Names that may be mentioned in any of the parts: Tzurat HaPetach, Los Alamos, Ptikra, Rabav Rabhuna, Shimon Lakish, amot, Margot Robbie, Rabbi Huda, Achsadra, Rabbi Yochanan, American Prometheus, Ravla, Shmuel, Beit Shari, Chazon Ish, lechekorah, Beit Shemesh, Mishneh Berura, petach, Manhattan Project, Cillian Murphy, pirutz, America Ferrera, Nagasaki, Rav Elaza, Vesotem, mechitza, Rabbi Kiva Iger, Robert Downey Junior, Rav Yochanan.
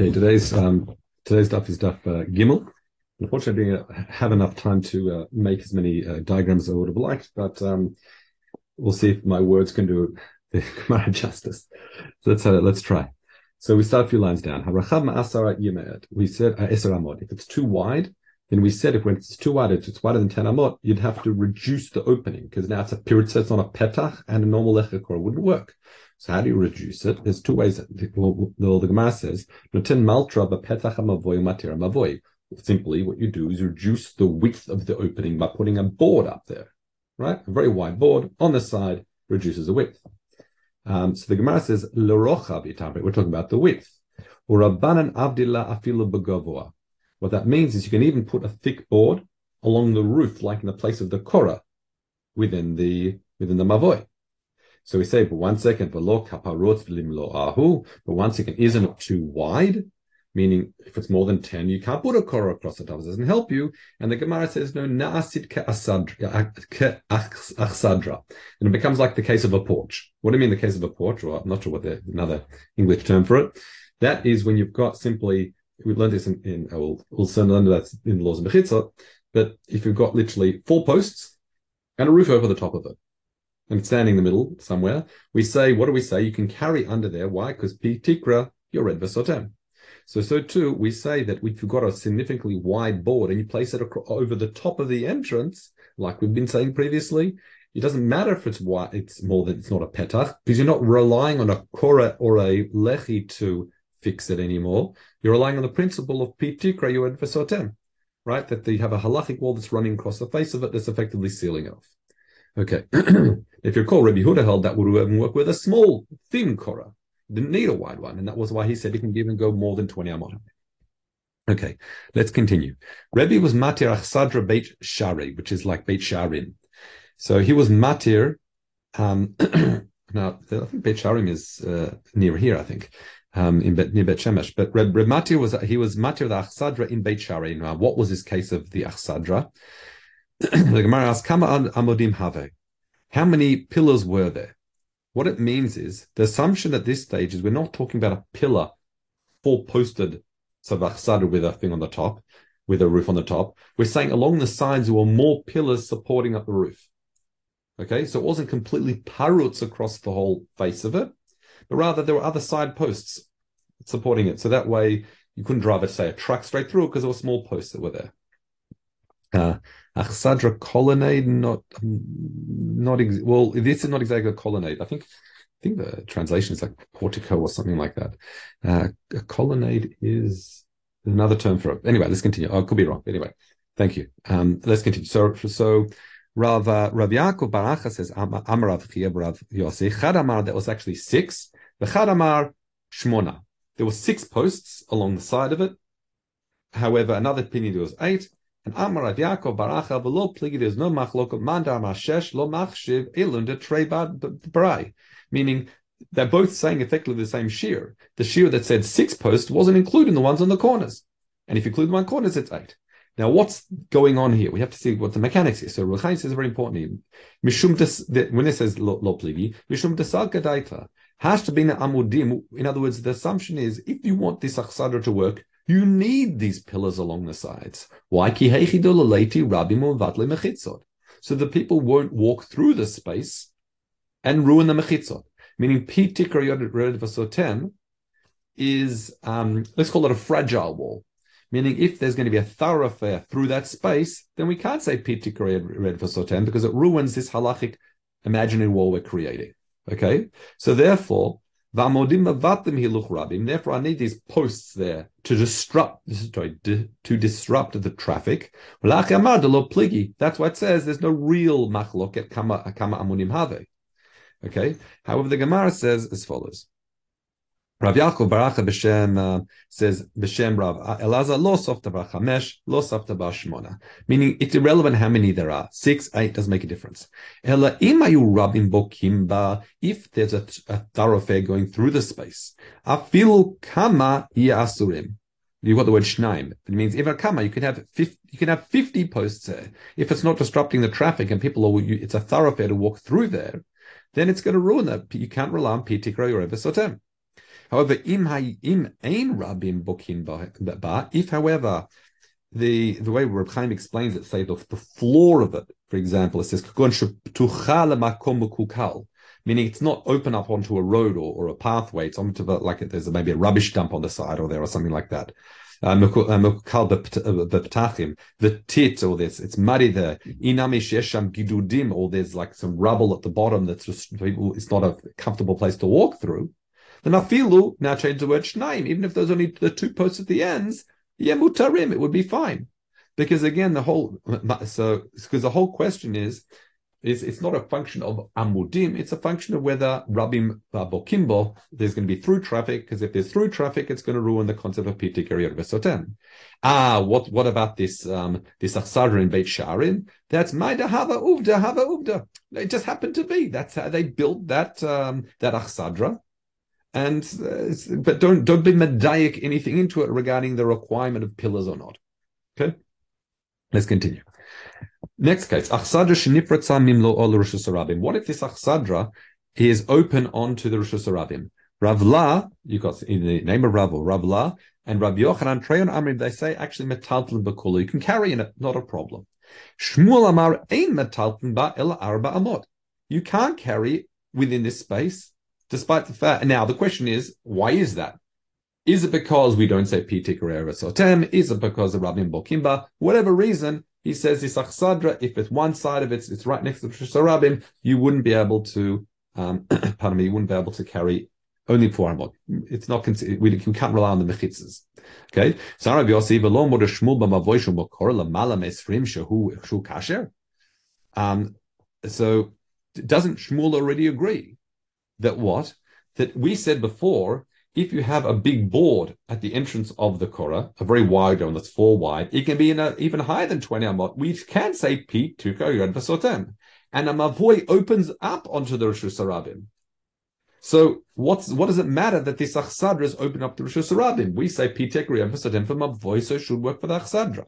Okay, today's daf is daf Gimel. Unfortunately, I didn't have enough time to make as many diagrams as I would have liked, but we'll see if my words can do the Gemara justice. So let's try. So we start a few lines down. We said if it's too wide, then we said when it's too wide, if it's wider than 10 amot, you'd have to reduce the opening, because now it's a pirutz, it's not a petach, and a normal lechekorah wouldn't work. So how do you reduce it? There's two ways. The Gemara says, simply what you do is reduce the width of the opening by putting a board up there, right? A very wide board on the side reduces the width. So the Gemara says, we're talking about the width. What that means is you can even put a thick board along the roof, like in the place of the Korah, within the Mavoi. So we say, but once again, isn't it too wide? Meaning, if it's more than 10, you can't put a Korah across the top. It doesn't help you. And the Gemara says, no, na'asid ka'achsadra. And it becomes like the case of a porch. What do you mean the case of a porch? Well, I'm not sure what another English term for it. That is when you've got simply, we learned this we'll learn that in the laws of mechitzot, but if you've got literally four posts and a roof over the top of it, and it's standing in the middle somewhere, we say, what do we say? You can carry under there. Why? Because Ptikra, you're red Vesotem. So too, we say that if you've got a significantly wide board and you place it over the top of the entrance, like we've been saying previously, it doesn't matter if it's wide, it's more than it's not a petach, because you're not relying on a korah or a lechi to fix it anymore. You're relying on the principle of Ptikra, you're red Vesotem, right? That you have a halachic wall that's running across the face of it that's effectively sealing it off. Okay, if you recall, Rabbi Huda held that would even work with a small, thin korah. Didn't need a wide one, and that was why he said it can even go more than 20 amot. Okay, let's continue. Rabbi was Matir Achsadra Beit Shari, which is like Beit She'arim. So he was Matir. Now, I think Beit She'arim is near here, I think, near Beit Shemesh. But Reb Matir was Matir the Achsadra in Beit Shari. Now, what was his case of the Achsadra? The Gemara asks, Kama amodim have? How many pillars were there? What it means is, the assumption at this stage is we're not talking about a pillar, four-posted savachsad with a thing on the top, with a roof on the top. We're saying along the sides there were more pillars supporting up the roof. Okay, so it wasn't completely pirutz across the whole face of it, but rather there were other side posts supporting it. So that way you couldn't drive, a truck straight through because there were small posts that were there. Achsadra colonnade, well, this is not exactly a colonnade. I think the translation is like portico or something like that. A colonnade is another term for it. Anyway, let's continue. I could be wrong. Anyway, thank you. Let's continue. So Rav Yaakov bar Acha says, Amar Rav Chiya Bar Rav Yossi. Chadamar, that was actually six. The Chadamar Shmona. There were six posts along the side of it. However, another opinion, there was eight. And Amar Rav Yaakov bar Acha v'lo pligi, there's no machlok mandar mashesh lo machshiv elunda trebad b'ray. Meaning they're both saying effectively the same shear. The shear that said six posts wasn't included in the ones on the corners, and if you include the one corners, it's eight. Now what's going on here? We have to see what the mechanics is. So Ruchayim says very importantly, when it says lo pligi, mishum desalka daita has to be an amudim. In other words, the assumption is if you want this achsadra to work, you need these pillars along the sides. Why? So the people won't walk through the space and ruin the mechitzot. Meaning, Ptikra Yod Red Vesotem is, let's call it a fragile wall. Meaning, if there's going to be a thoroughfare through that space, then we can't say Ptikra Yod Red Vesotem because it ruins this halachic imaginary wall we're creating. Okay? So therefore, therefore, I need these posts there to disrupt the traffic. That's why it says there's no real machlok at kama amunim have. Okay. However, the Gemara says as follows: Rav Yaakov bar Acha b'shem Rav Elaza lo softa bar chamesh lo softa bar shmona. Meaning, it's irrelevant how many there are. 6, 8 doesn't make a difference. Ela im hayu rabim bokim ba, if there's a thoroughfare going through the space. Afilu kama ya'asurim. You've got the word shnaim. It means if a kama, you can have 50 posts there. If it's not disrupting the traffic and it's a thoroughfare to walk through there, then it's going to ruin that. You can't rely on Ptikra or Vesotem. However, im ein rabim bokin ba, if however the way Reb Chaim explains it, say the floor of it, for example, it says meaning it's not open up onto a road or a pathway. It's onto the, like there's maybe a rubbish dump on the side or there or something like that. The tit, or this, it's muddy there. Or there's like some rubble at the bottom that's just, it's not a comfortable place to walk through. Then afilu, now change the word shnaim, even if there's only the two posts at the ends, yemutarim, it would be fine. Because again, the whole question is it's not a function of amudim, it's a function of whether rabim bokimbo, there's going to be through traffic, because if there's through traffic, it's going to ruin the concept of Ptikra or Vesotem. What about this Achsadra in Beit She'arim? That's Maida Hava Uvda. It just happened to be. That's how they built that Achsadra. But don't be medaic anything into it regarding the requirement of pillars or not. Okay? Let's continue. Next case, Achsadra shenifratza mimlo ol Reshus Harabim. What if this Achsadra is open onto the Reshus Harabim? Ravla, you got in the name of Rav or Ravla, and Rav Yochanan, Treyon Amrim, they say actually metaltlin bakula. You can carry in it, not a problem. Shmuel Amar ein metaltlin ba ela arba amot. You can't carry within this space, despite the fact. Now the question is, why is that? Is it because we don't say Ptikra Vesotem? Is it because of Rabim Bokimba? Whatever reason. He says this Achsadra, if it's one side of it's right next to the Reshus Harabim, you wouldn't be able to, you wouldn't be able to carry only for amot. It's not considered, we can't rely on the mechitzos. Okay? So Rav Yossi, v'lo mod Shmuel b'Mavoi shel Korah l'mala me'esrim shehu kasher. So doesn't Shmuel already agree that what? That we said before, if you have a big board at the entrance of the Korah, a very wide one that's 4 wide, it can be in even higher than 20 amot. We can say Pi, Tuka, Yad, Vesotem. And a Mavoi opens up onto the Reshus Harabim. So what does it matter that this Achsadra is open up the Reshus Harabim? We say Pi, Tuka, Yad, Vesotem for Mavoi, so it should work for the Achsadra.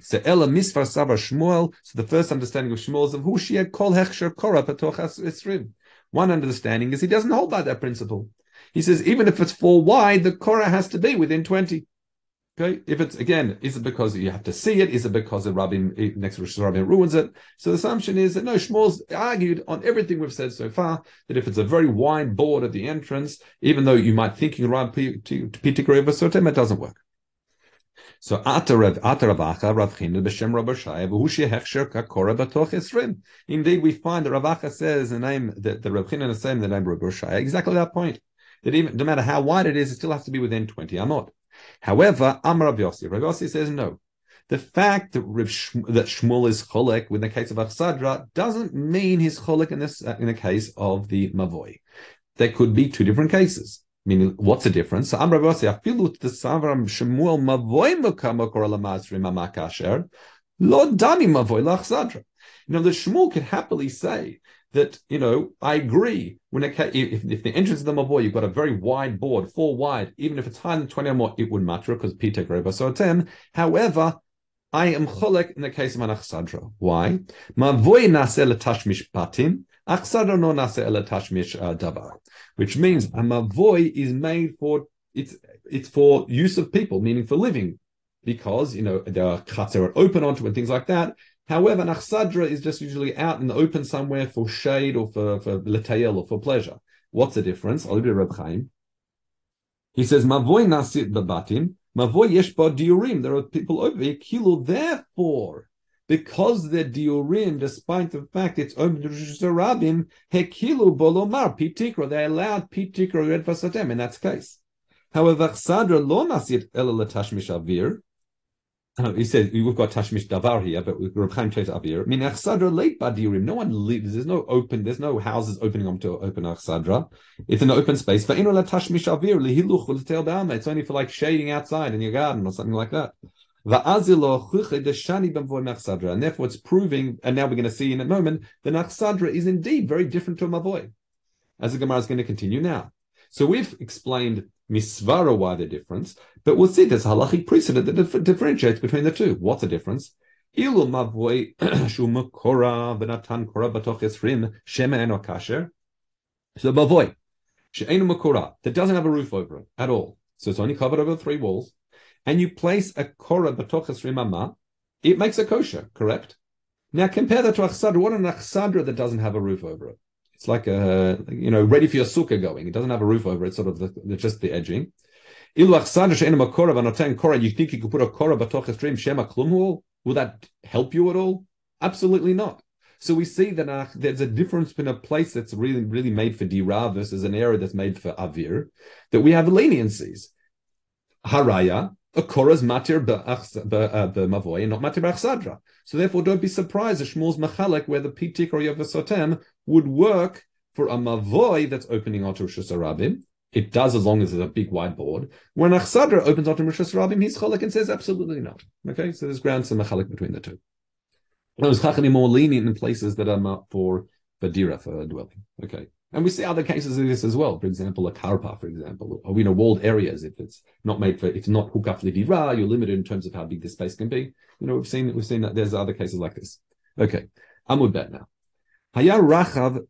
So Ella Misvar Sava Shmuel, so the first understanding of Shmuel is of Hushia Kol Hechsher Korah Patoch Esrim. One understanding is he doesn't hold by that principle. He says, even if it's 4 wide, the Korah has to be within 20. Okay? If it's, again, is it because you have to see it? Is it because the Rabbin, next to Rosh Hashanah ruins it? So the assumption is that, no, Shmuel's argued on everything we've said so far, that if it's a very wide board at the entrance, even though you might think you're right, it doesn't work. So, indeed, we find that Rav Acha says the name, that the Reb Chaim is saying the name of Rav Shaya, exactly that point. That even no matter how wide it is, it still has to be within 20 amot. However, Amar Rav Yossi. Rav Yossi says no. The fact that Shmuel is cholek in the case of Achsadra doesn't mean he's cholek in the case of the Mavoi. There could be 2 different cases. Meaning, what's the difference? So Amar Rav Yossi afilu the savram Shmuel Mavoi mukam kor lamasrim amakasher lo dami Mavoi lachsadra. You know, the Shmuel could happily say that, you know, I agree, when if the entrance of the Mavoi, you've got a very wide board, 4 wide, even if it's higher than 20 or more, it would matter, because Peter Greba Sotem. However, I am cholek in the case of an Achsadra. Why? Mavoi nase letashmish patim, Achsadra no nase letashmish davar. Which means a Mavoi is made for, it's for use of people, meaning for living, because, you know, there are cuts that are open onto and things like that. However, an Achsadra is just usually out in the open somewhere for shade or for letayel or for pleasure. What's the difference? I'll be Reb Chaim. He says, Mavoi nasit babatim, Mavoi yesh ba diurim. There are people over here, kilo. Therefore, because they're diurim, despite the fact it's open to Reshus Harabim, hekilu bolomar pitikro. They allowed pitikro red vasatem in that case. However, Achsadra lo nasit ela letashmish avir. He says, we've got Tashmish Davar here, but Reb Chaim changed up here. I mean, Achsadra late Badirim. No one lives. There's no houses opening up to open Achsadra. It's an open space. But it's only for like shading outside in your garden or something like that. And therefore it's proving, and now we're going to see in a moment, that Achsadra is indeed very different to a Mavoi. As the Gemara is going to continue now. So we've explained Misvara why the difference, but we'll see there's halachic precedent that differentiates between the two. What's the difference? Ilu Mavoi Shum Korah Benatan Korah Batoch Esrim Shema Eno Kasher. So Mavoi she'einu makura, that doesn't have a roof over it at all. So it's only covered over three walls. And you place a korah b'toch esrim amah, it makes a kosher, correct? Now compare that to achsadra. What an achsadra that doesn't have a roof over it. It's like a, you know, ready for your sukkah going. It doesn't have a roof over it, sort of the, just the edging. Ilu achsadra she'einu makura v'noten korah. You think you could put a korah b'toch esrim shema klumhu? Will that help you at all? Absolutely not. So we see that there's a difference between a place that's really, really made for dira versus an area that's made for avir, that we have leniencies. Haraya, a korah's matir b'mavoi, and not matir b'achsadra. So therefore, don't be surprised if Shmuel's machalek, where the ptikra or Vesotem would work for a mavoi that's opening onto Reshus Harabim. It does as long as there's a big wide board. When achsadra opens onto Reshus Harabim, he's cholek and says absolutely not. Okay, so there's grounds to machalek between the two. Those chachamim more lenient in places that are marked for dira, for dwelling. Okay. And we see other cases of this as well. For example, a karpa, for example, or, you know, walled areas. If it's not made for, if it's not hooked up for dira, you're limited in terms of how big the space can be. You know, we've seen that there's other cases like this. Okay. Amud bet now. Haya rachav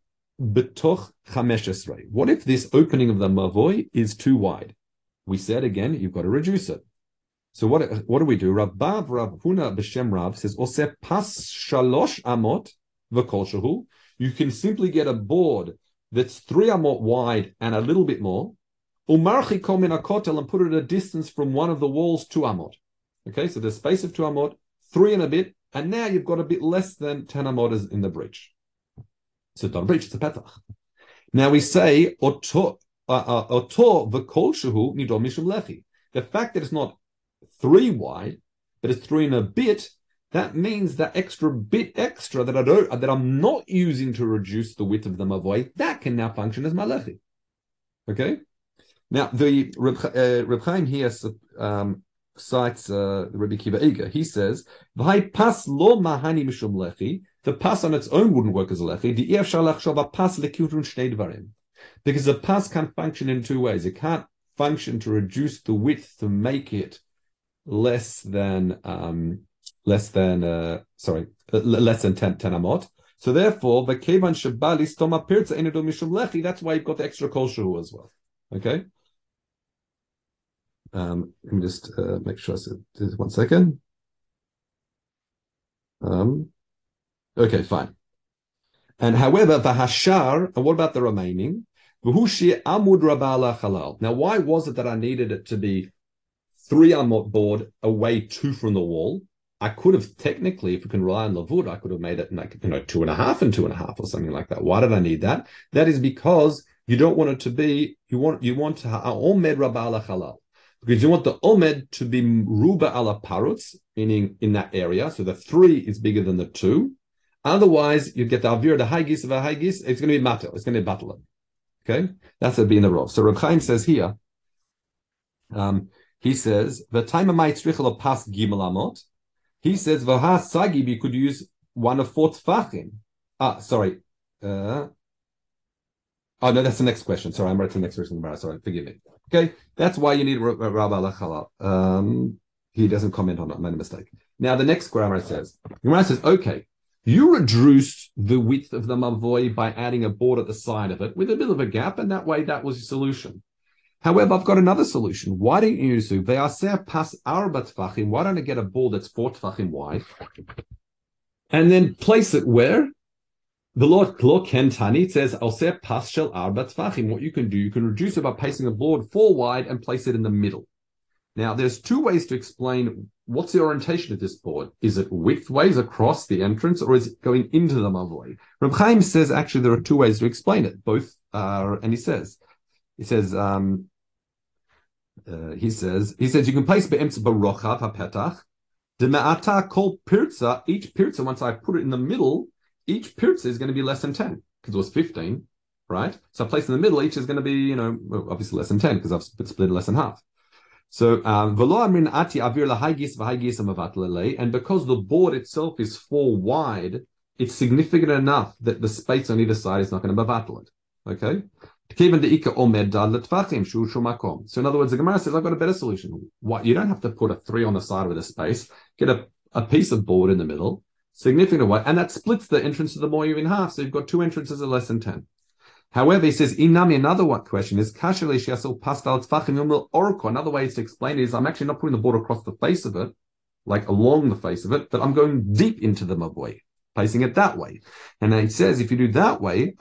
betoch chamesh esrei. What if this opening of the mavoi is too wide? We said again, you've got to reduce it. So what do we do? Rabav Rabhuna b'shem Rav says, "Oseh pas shalosh amot v'kol shehu." You can simply get a board that's 3 amot wide and a little bit more, umarchikom min hakotel, and put it at a distance from one of the walls 2 amot. Okay, so the space of 2 amot, 3 and a bit, and now you've got a bit less than 10 amot in the breach. So it's not a breach; it's a petach. Now we say oto v'kol shehu nidom mishum lechi. The fact that it's not 3 wide, but it's 3 and a bit, that means that extra bit extra that I'm not using to reduce the width of the mavoi, that can now function as malechi. Okay? Now, the Reb Chaim here cites Rabbi Kiva Iger. He says, "V'hai pas lo mahani mishum lechi." The pas on its own wouldn't work as a lechi. The ev shalach shova pas lekutun shnei dvarim. Because the pas can't function in 2 ways. It can't function to reduce the width to make it less than 10 amot. So therefore, the kevan shabali stoma pirutz enedo mishum lechi. That's why you've got the extra kol shehu as well. Okay. Let me just make sure. I said this 1 second. Okay, fine. And however, the hashar. And what about the remaining? V'hushi amud rabala halal. Now, why was it that I needed it to be 3 amot board away 2 from the wall? I could have technically, if we can rely on Lavud, I could have made it like, you know, 2 and a half or something like that. Why did I need that? That is because you don't want it to be, you want ha'omed rabba ala halal. Because you want the omed to be ruba ala parutz, meaning in that area. So the 3 is bigger than the 2. Otherwise, you get the avir, the haigis of a haigis. It's going to be matel. It's going to be battle. Okay? That's it being the rov. So Reb Chaim says here, he says, the time of my tzrichel pas gimel amot. He says, v'ha sagib, you could use 1 of 4 tefachim. That's the next question. Sorry, I'm right to the next question. Sorry, forgive me. Okay, that's why you need Rabba al-Khala. He doesn't comment on it. I made a mistake. Now, the next Gemara says, okay, you reduced the width of the mavoi by adding a board at the side of it with a bit of a gap, and that way that was your solution. However, I've got another solution. Why don't you use ve'aseh pas arba tefachim? Why don't I get a ball that's 4 tefachim wide and then place it where? The Lord Kentani says, "Oseh pas shel arba tefachim." What you can do, you can reduce it by placing a board 4 wide and place it in the middle. Now, there's 2 ways to explain what's the orientation of this board. Is it widthways across the entrance, or is it going into the mavoi? Reb Chaim says, actually, there are 2 ways to explain it. Both are, and he says you can place be'emtz barochav ha'petach de'me'ata kol pirtza. Each pirtza, once I put it in the middle, each pirtza is going to be less than 10, because it was 15, right? So I place in the middle, each is going to be, you know, obviously less than 10, because I've split less than half. So v'lo amrin ati avir lahaygis v'haygis amavat, and because the board itself is 4 wide, it's significant enough that the space on either side is not going to mavatl it. Okay. So in other words, the Gemara says, I've got a better solution. What? You don't have to put a 3 on the side with a space. Get a piece of board in the middle, significant away, and that splits the entrance to the moyu in half, so you've got 2 entrances of less than 10. However, he says, Inami, another one question is, another way to explain it is, I'm actually not putting the board across the face of it, like along the face of it, but I'm going deep into the mavoi, placing it that way. And then he says, if you do that way,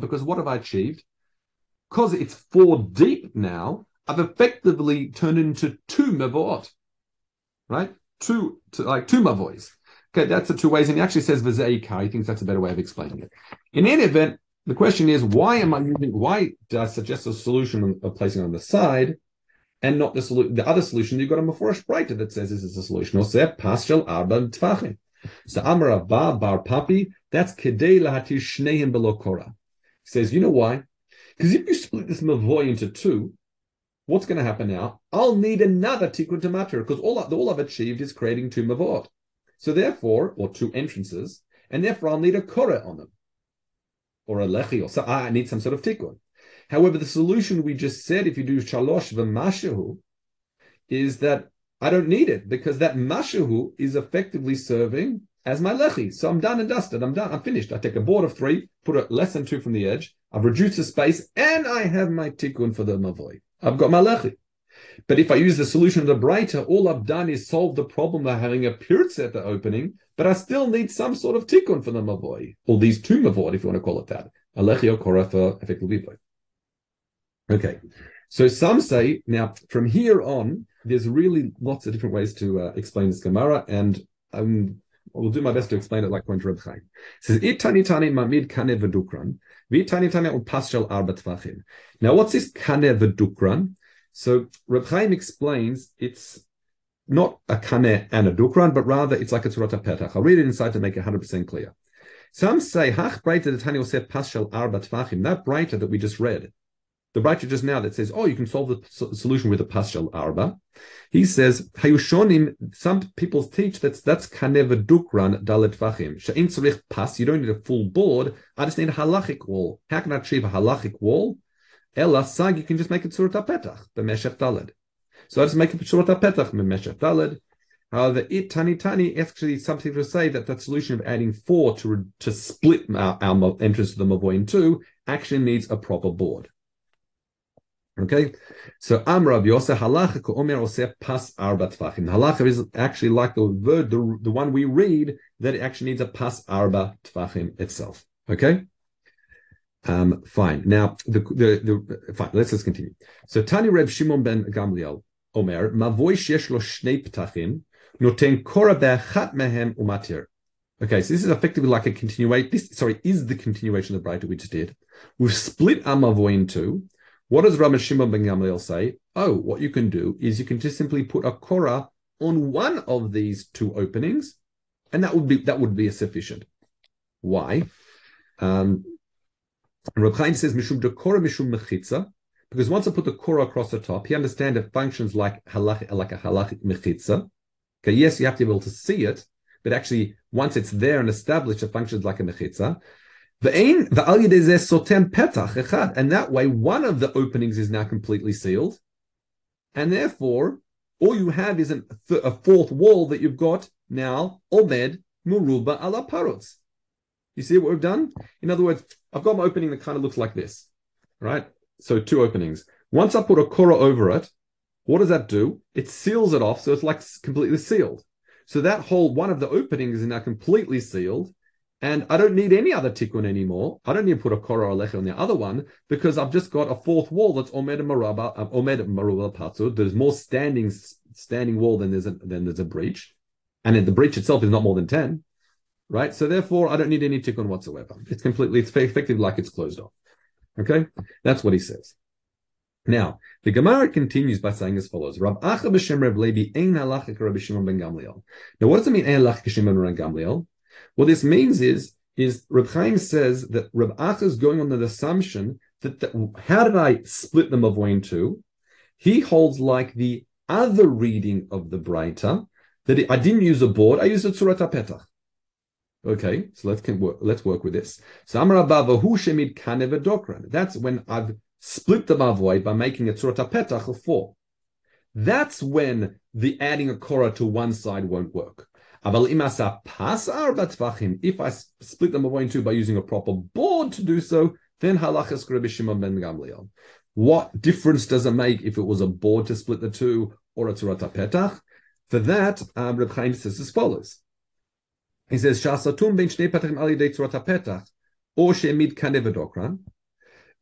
because what have I achieved? Because it's 4 deep now, I've effectively turned into 2 mavoot, right? Two mavois. Okay, that's the 2 ways. And he actually says Vizeika. He thinks that's a better way of explaining it. In any event, the question is, why do I suggest a solution of placing it on the side and not the other solution? You've got a Mephorish Breiter that says this is a solution. So Amar Rav bar Papi, that's Kedei Lahatish Shneim Belo Korah. He says, you know why? Because if you split this Mavoi into 2, what's going to happen now? I'll need another Tikkun D'Matira, because all I've achieved is creating 2 Mavot. So therefore, or 2 entrances, and therefore I'll need a Korah on them, or a Lechi, or so I need some sort of Tikkun. However, the solution we just said, if you do Shalosh V'mashahu, is that I don't need it, because that Mashahu is effectively serving as my Lechi. So I'm done and dusted, I'm done, I'm finished. I take a board of 3, put it less than 2 from the edge, I've reduced the space, and I have my Tikkun for the Mavoi. I've got my lechi. But if I use the solution of the breiter, all I've done is solve the problem of having a pirutz at the opening, but I still need some sort of tikkun for the mavoi, or these 2 mavoi, if you want to call it that. A lechi or korah for effectively both. Okay. So some say, now from here on, there's really lots of different ways to explain this Gemara, and I will do my best to explain it like going to Reb Chaim. It says, Itani mamid kane v'dukran, v'itani tane upas shel arba tvachim. Now, what's this kane v'dukran? So Reb Chaim explains it's not a kane and a dukran, but rather it's like a Tzurat HaPetach. I'll read it inside to make it 100% clear. Some say, hach breiter detani oseh pas shel arba tvachim, that breiter that we just read, the breiter just now that says, oh, you can solve the solution with a pas shel arba. He says, hayushonim, some people teach that's kaneva dukran dalet vachim. She'in tzarich pas, you don't need a full board. I just need a halachic wall. How can I achieve a halachic wall? Ela sag, you can just make it tzurat hapetach, b'meshech daled. So I just make it tzurat hapetach, b'meshech daled. However, it tani actually something to say that solution of adding 4 to split our entrance to the mavoi in 2 actually needs a proper board. Okay, so Amar Rav Yossi halacha k'omer oseh pas arba tvachim. Halacha is actually like the word, the one we read, that it actually needs a pas arba tvachim itself. Okay, fine. Now fine. Let's just continue. So Tani Reb Shimon ben Gamliel Omer mavoi sheyesh lo shnei petachim noten korah be'echat mehem umatir. Okay, so this is effectively like a continuation. This is the continuation of the brayta we just did. We've split our mavoi in 2. What does Rabbi Shimon ben Gamliel say? Oh, what you can do is you can just simply put a korah on one of these 2 openings, and that would be sufficient. Why? Reb Chaim says mishum de korah mishum mechitza, because once I put the korah across the top, you understand it functions like a halachic mechitza. Okay, yes, you have to be able to see it, but actually once it's there and established, it functions like a mechitza. And that way, one of the openings is now completely sealed. And therefore, all you have is a 4th wall that you've got now, Omed Muruba ala Parutz. You see what we've done? In other words, I've got my opening that kind of looks like this, right? So 2 openings. Once I put a korah over it, what does that do? It seals it off, so it's like completely sealed. So that whole one of the openings is now completely sealed. And I don't need any other tikkun anymore. I don't need to put a korah or leche on the other one, because I've just got a 4th wall that's omed maraba patzud. There's more standing wall than there's a breach, and the breach itself is not more than 10, right? So therefore, I don't need any tikkun whatsoever. It's effectively like it's closed off. Okay, that's what he says. Now the Gemara continues by saying as follows: Rav Acha b'shem Rav Levi ein halachik Rabbi Shimon ben Gamliel. Now what does it mean ein halachik Shimon ben Gamliel? What this means is Reb Chaim says that Reb Acha is going on the assumption that how did I split the mavoi in 2? He holds like the other reading of the Breita, that I didn't use a board, I used a Tzurat HaPetach. Okay, so let's work with this. So Amar Rav Hu shemid kaneh v'dukran. That's when I've split the mavoi by making a Tzurat HaPetach of 4. That's when the adding a korah to one side won't work. If I split them away in two by using a proper board to do so, then halachas Rabbi Shimon ben Gamliel. What difference does it make if it was a board to split the two or a Tzurat HaPetach? For that, Reb Chaim says as follows. He says, Shasatum ben Shnei Patachim Ali de Tzurat HaPetach, or Shemid Kanevedokran.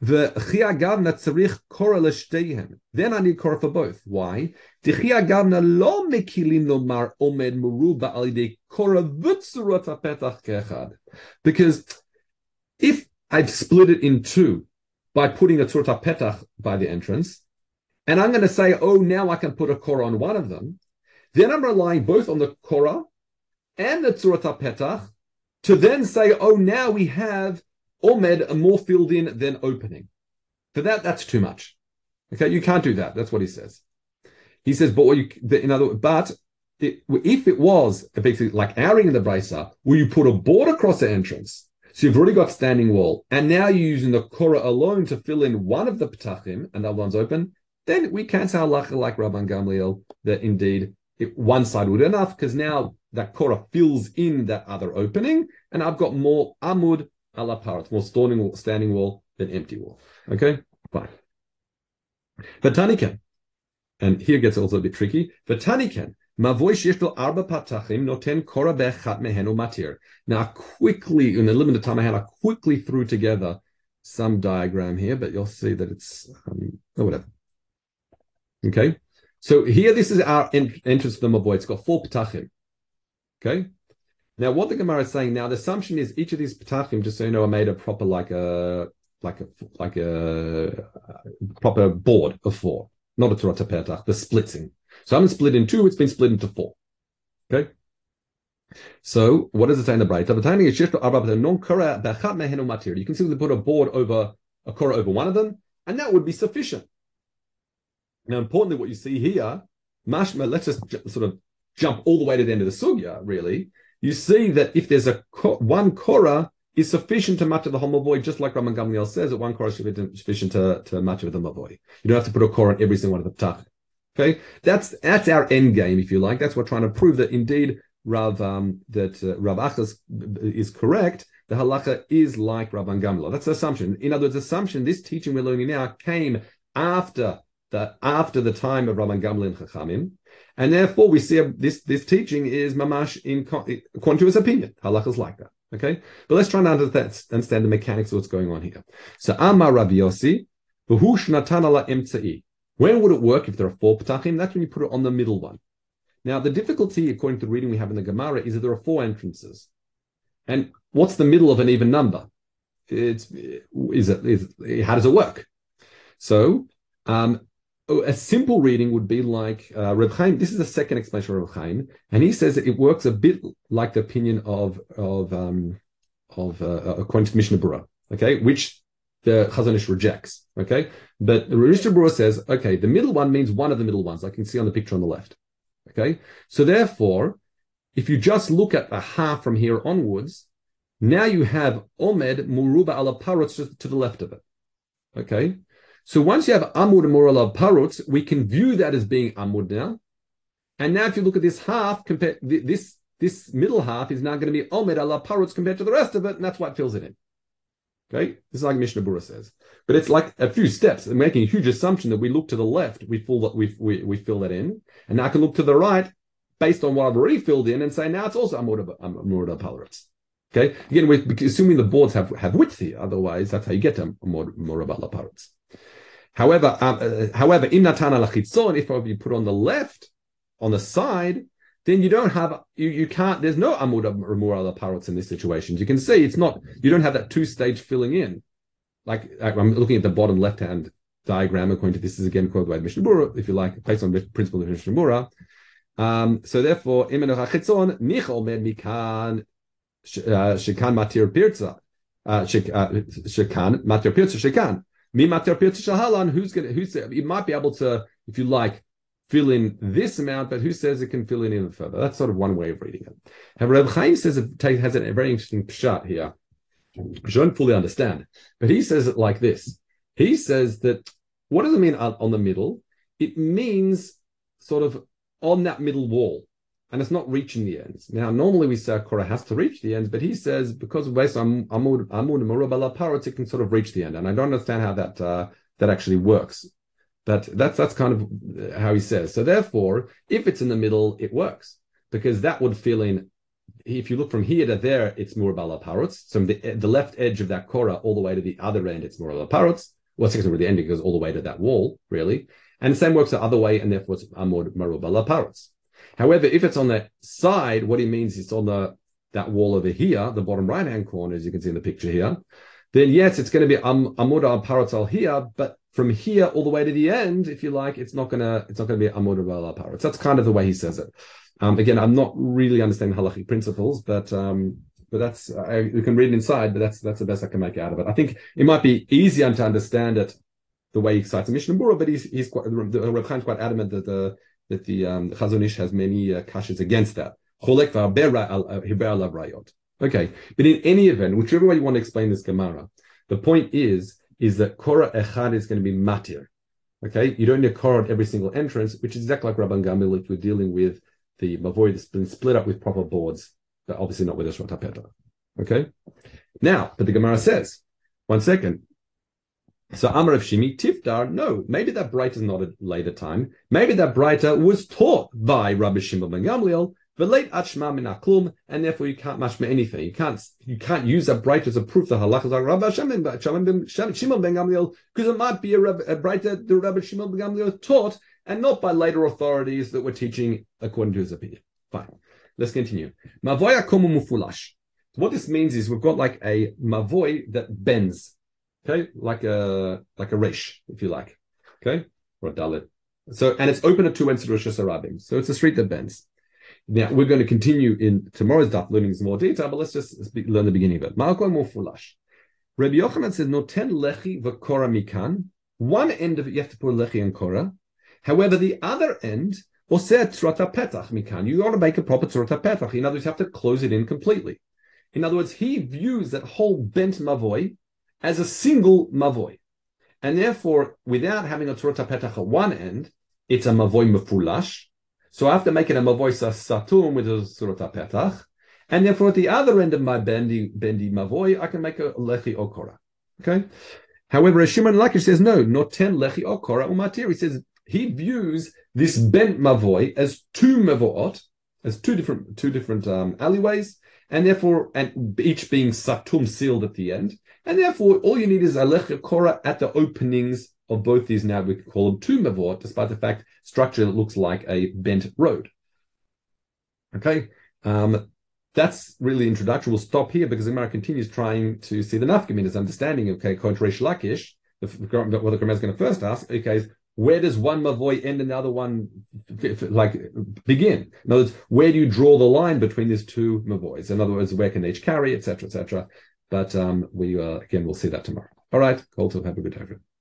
The Chia Gavna Tzarich Korah Leshteihem. Then I need Korah for both. Why? The Chia Gavna Lo Mekilin Lomar Omed Muruba Ali de Korah Vutzurat HaPetach Kechad. Because if I've split it in two by putting a Tzurat HaPetach by the entrance, and I'm going to say, oh, now I can put a Korah on one of them, then I'm relying both on the Korah and the Tzurat HaPetach to then say, oh, now we have Omed are more filled in than opening. For that, that's too much. Okay, you can't do that. That's what he says. He says, but what you, in other words, but if it was basically like ouring in the brisa, where you put a board across the entrance, so you've already got standing wall, and now you're using the Korah alone to fill in one of the petachim, and the other one's open, then we can't say halacha like Rabban Gamliel that indeed one side would be enough, because now that Korah fills in that other opening, and I've got more amud ala parut, more standing wall than empty wall. Okay, fine. V'taniken, and here gets also a bit tricky. V'taniken, mavoi sheyesh lo arba patachim noten korah be'echat mehenu matir. Now, quickly, in the limited time I had, I quickly threw together some diagram here, but you'll see that it's whatever. Okay, so here this is our entrance to the mavoi. It's got four patachim. Okay. Now, what the Gemara is saying now, the assumption is each of these petachim, just so you know, are made a proper like a proper board of four, not a Tzurat HaPetach, the splitting. So I haven't split in two; it's been split into four. Okay. So what does it say in the Braita? You can simply put a board over a korah over one of them, and that would be sufficient. Now, importantly, what you see here, mashma. Let's just sort of jump all the way to the end of the sugya, really. You see that if there's one Korah is sufficient to matter the whole Mavoi, just like Rabban Gamliel says that one Korah should be sufficient to matter the Mavoi. You don't have to put a Korah on every single one of the Ptach. Okay, that's our end game, if you like. That's what we're trying to prove, that indeed Rav Acha is correct. The halacha is like Rabban Gamliel. That's the assumption. In other words, the assumption this teaching we're learning now came after the time of Rabban Gamliel and Chachamim. And therefore, we see this teaching is mamash in according to his opinion. Halakha is like that. Okay, but let's try and understand the mechanics of what's going on here. So, Amar Rav Yossi, v'hu shnatan ala emtzei. When would it work if there are four petachim? That's when you put it on the middle one. Now, the difficulty, according to the reading we have in the Gemara, is that there are four entrances. And what's the middle of an even number? How does it work? So, a simple reading would be like Reb Chaim. This is the second explanation of Reb Chaim, and he says that it works a bit like the opinion of according to Mishneh Berura, okay, which the Chazon Ish rejects, okay. But Mishneh Berura says, okay, the middle one means one of the middle ones. I can see on the picture on the left, okay. So therefore, if you just look at the half from here onwards, now you have Omed Muruba ala Parutz to the left of it, okay. So once you have Amud and Morala Parutz, we can view that as being Amud now. And now if you look at this half, compare this middle half is now going to be Omed ala Parutz compared to the rest of it, and that's why it fills it in. Okay? This is like Mishneh Berura says. But it's like a few steps. I'm making a huge assumption that we look to the left, we fill that in. And now I can look to the right, based on what I've already filled in, and say now it's also Amud ala Parutz. Okay? Again, we're assuming the boards have width here. Otherwise, that's how you get to Amud ala Parutz. However, in Natana Lachitzon, if you put on the left, on the side, then you don't have, you can't, there's no Amud Remur ala Parutz in this situation. You can see it's not, you don't have that two-stage filling in. Like, I'm looking at the bottom left-hand diagram, according to this is again quoted by Mishneh Berura, if you like, based on the principle of Mishneh Berura. So therefore, Imenu Hachitzon, Mich Omed Mikan, Shekan Matir Pirza, Shekan Matir Pirza Shekan. It might be able to, if you like, fill in this amount, but who says it can fill in even further? That's sort of one way of reading it. And Reb Chaim says it has a very interesting pshat here, which I don't fully understand. But he says it like this. He says that, what does it mean on the middle? It means sort of on that middle wall. and it's not reaching the ends. Now, normally we say Korah has to reach the ends, but he says because based on amud murabala parutz, it can sort of reach the end. And I don't understand how that actually works. But that's kind of how he says. So therefore, if it's in the middle, it works because that would fill in. If you look from here to there, it's murabala parutz. So from the left edge of that Korah all the way to the other end, it's murabala parutz. Well, it's where the ending goes all the way to that wall, really. And the same works the other way, and therefore it's amod murabala parutz. However, if it's on the side, what he means is on that wall over here, the bottom right-hand corner, as you can see in the picture here, then yes, it's going to be amud al parutz al here, but from here all the way to the end, if you like, it's not going to be amud al parutz. That's kind of the way he says it. Again, I'm not really understanding halachic principles, but that's you can read it inside, but that's the best I can make out of it. I think it might be easier to understand it the way he cites the Mishneh Berura, but Reb Chaim's quite adamant that the Chazon Ish has many kashas against that. Okay, but in any event, whichever way you want to explain this Gemara, the point is that Korah Echad is going to be Matir. Okay, you don't need a Korah at every single entrance, which is exactly like Rabban Gamliel if we're dealing with the Mavoi that's been split up with proper boards, but obviously not with a Tzurat HaPetach. Okay, now, but the Gemara says, 1 second. So Amar of Shimi, Tiftar, no, maybe that Breita is not a later time. Maybe that Breita was taught by Rabbi Shimon ben Gamliel, Velet Atshma Minaklum, and therefore you can't mashma anything. You can't use that Breita as a proof that halachas like Rabbi Shimon ben Gamliel, because it might be a Breita that Rabbi Shimon ben Gamliel taught, and not by later authorities that were teaching according to his opinion. Fine. Let's continue. Mavoya komu mufulash. What this means is we've got like a Mavoi that bends. Okay, like a resh, if you like. Okay, or a dalit. So, and it's open at two ends to Reshus Harabim. So it's a street that bends. Now we're going to continue in tomorrow's daf learning some more detail, but let's just learn the beginning of it. Malko mufulash. Rabbi Yochanan said, "No ten lechi v'kora mikan." One end of it you have to put lechi and kora. However, the other end, oseh tzurat petach mikan. You ought to make a proper tzurat petach. In other words, you have to close it in completely. In other words, he views that whole bent mavoi as a single mavoi. And therefore, without having a tzurat petach at one end, it's a mavoi mefulash. So I have to make it a mavoi satum with a tzurat petach. And therefore, at the other end of my bendy mavoi, I can make a lechi or korah. Okay? However, Shimon Lakish says, no, not ten lechi or korah umatir. He says, he views this bent mavoi as two mavoot, as two different alleyways, and therefore, and each being satum sealed at the end, and therefore all you need is a lechekorah at the openings of both these. Now we can call them two mavot, despite the fact structure looks like a bent road. Okay, that's really the introduction. We'll stop here because the Gemara continues trying to see the nafka in his understanding. Okay, contrary to Lakish, what the Gemara is going to first ask, okay, is where does one mavoi end and the other one begin? In other words, where do you draw the line between these two mavois? In other words, where can each carry, etc., etc. But we again, we'll see that tomorrow. All right, Koltov, have a good day.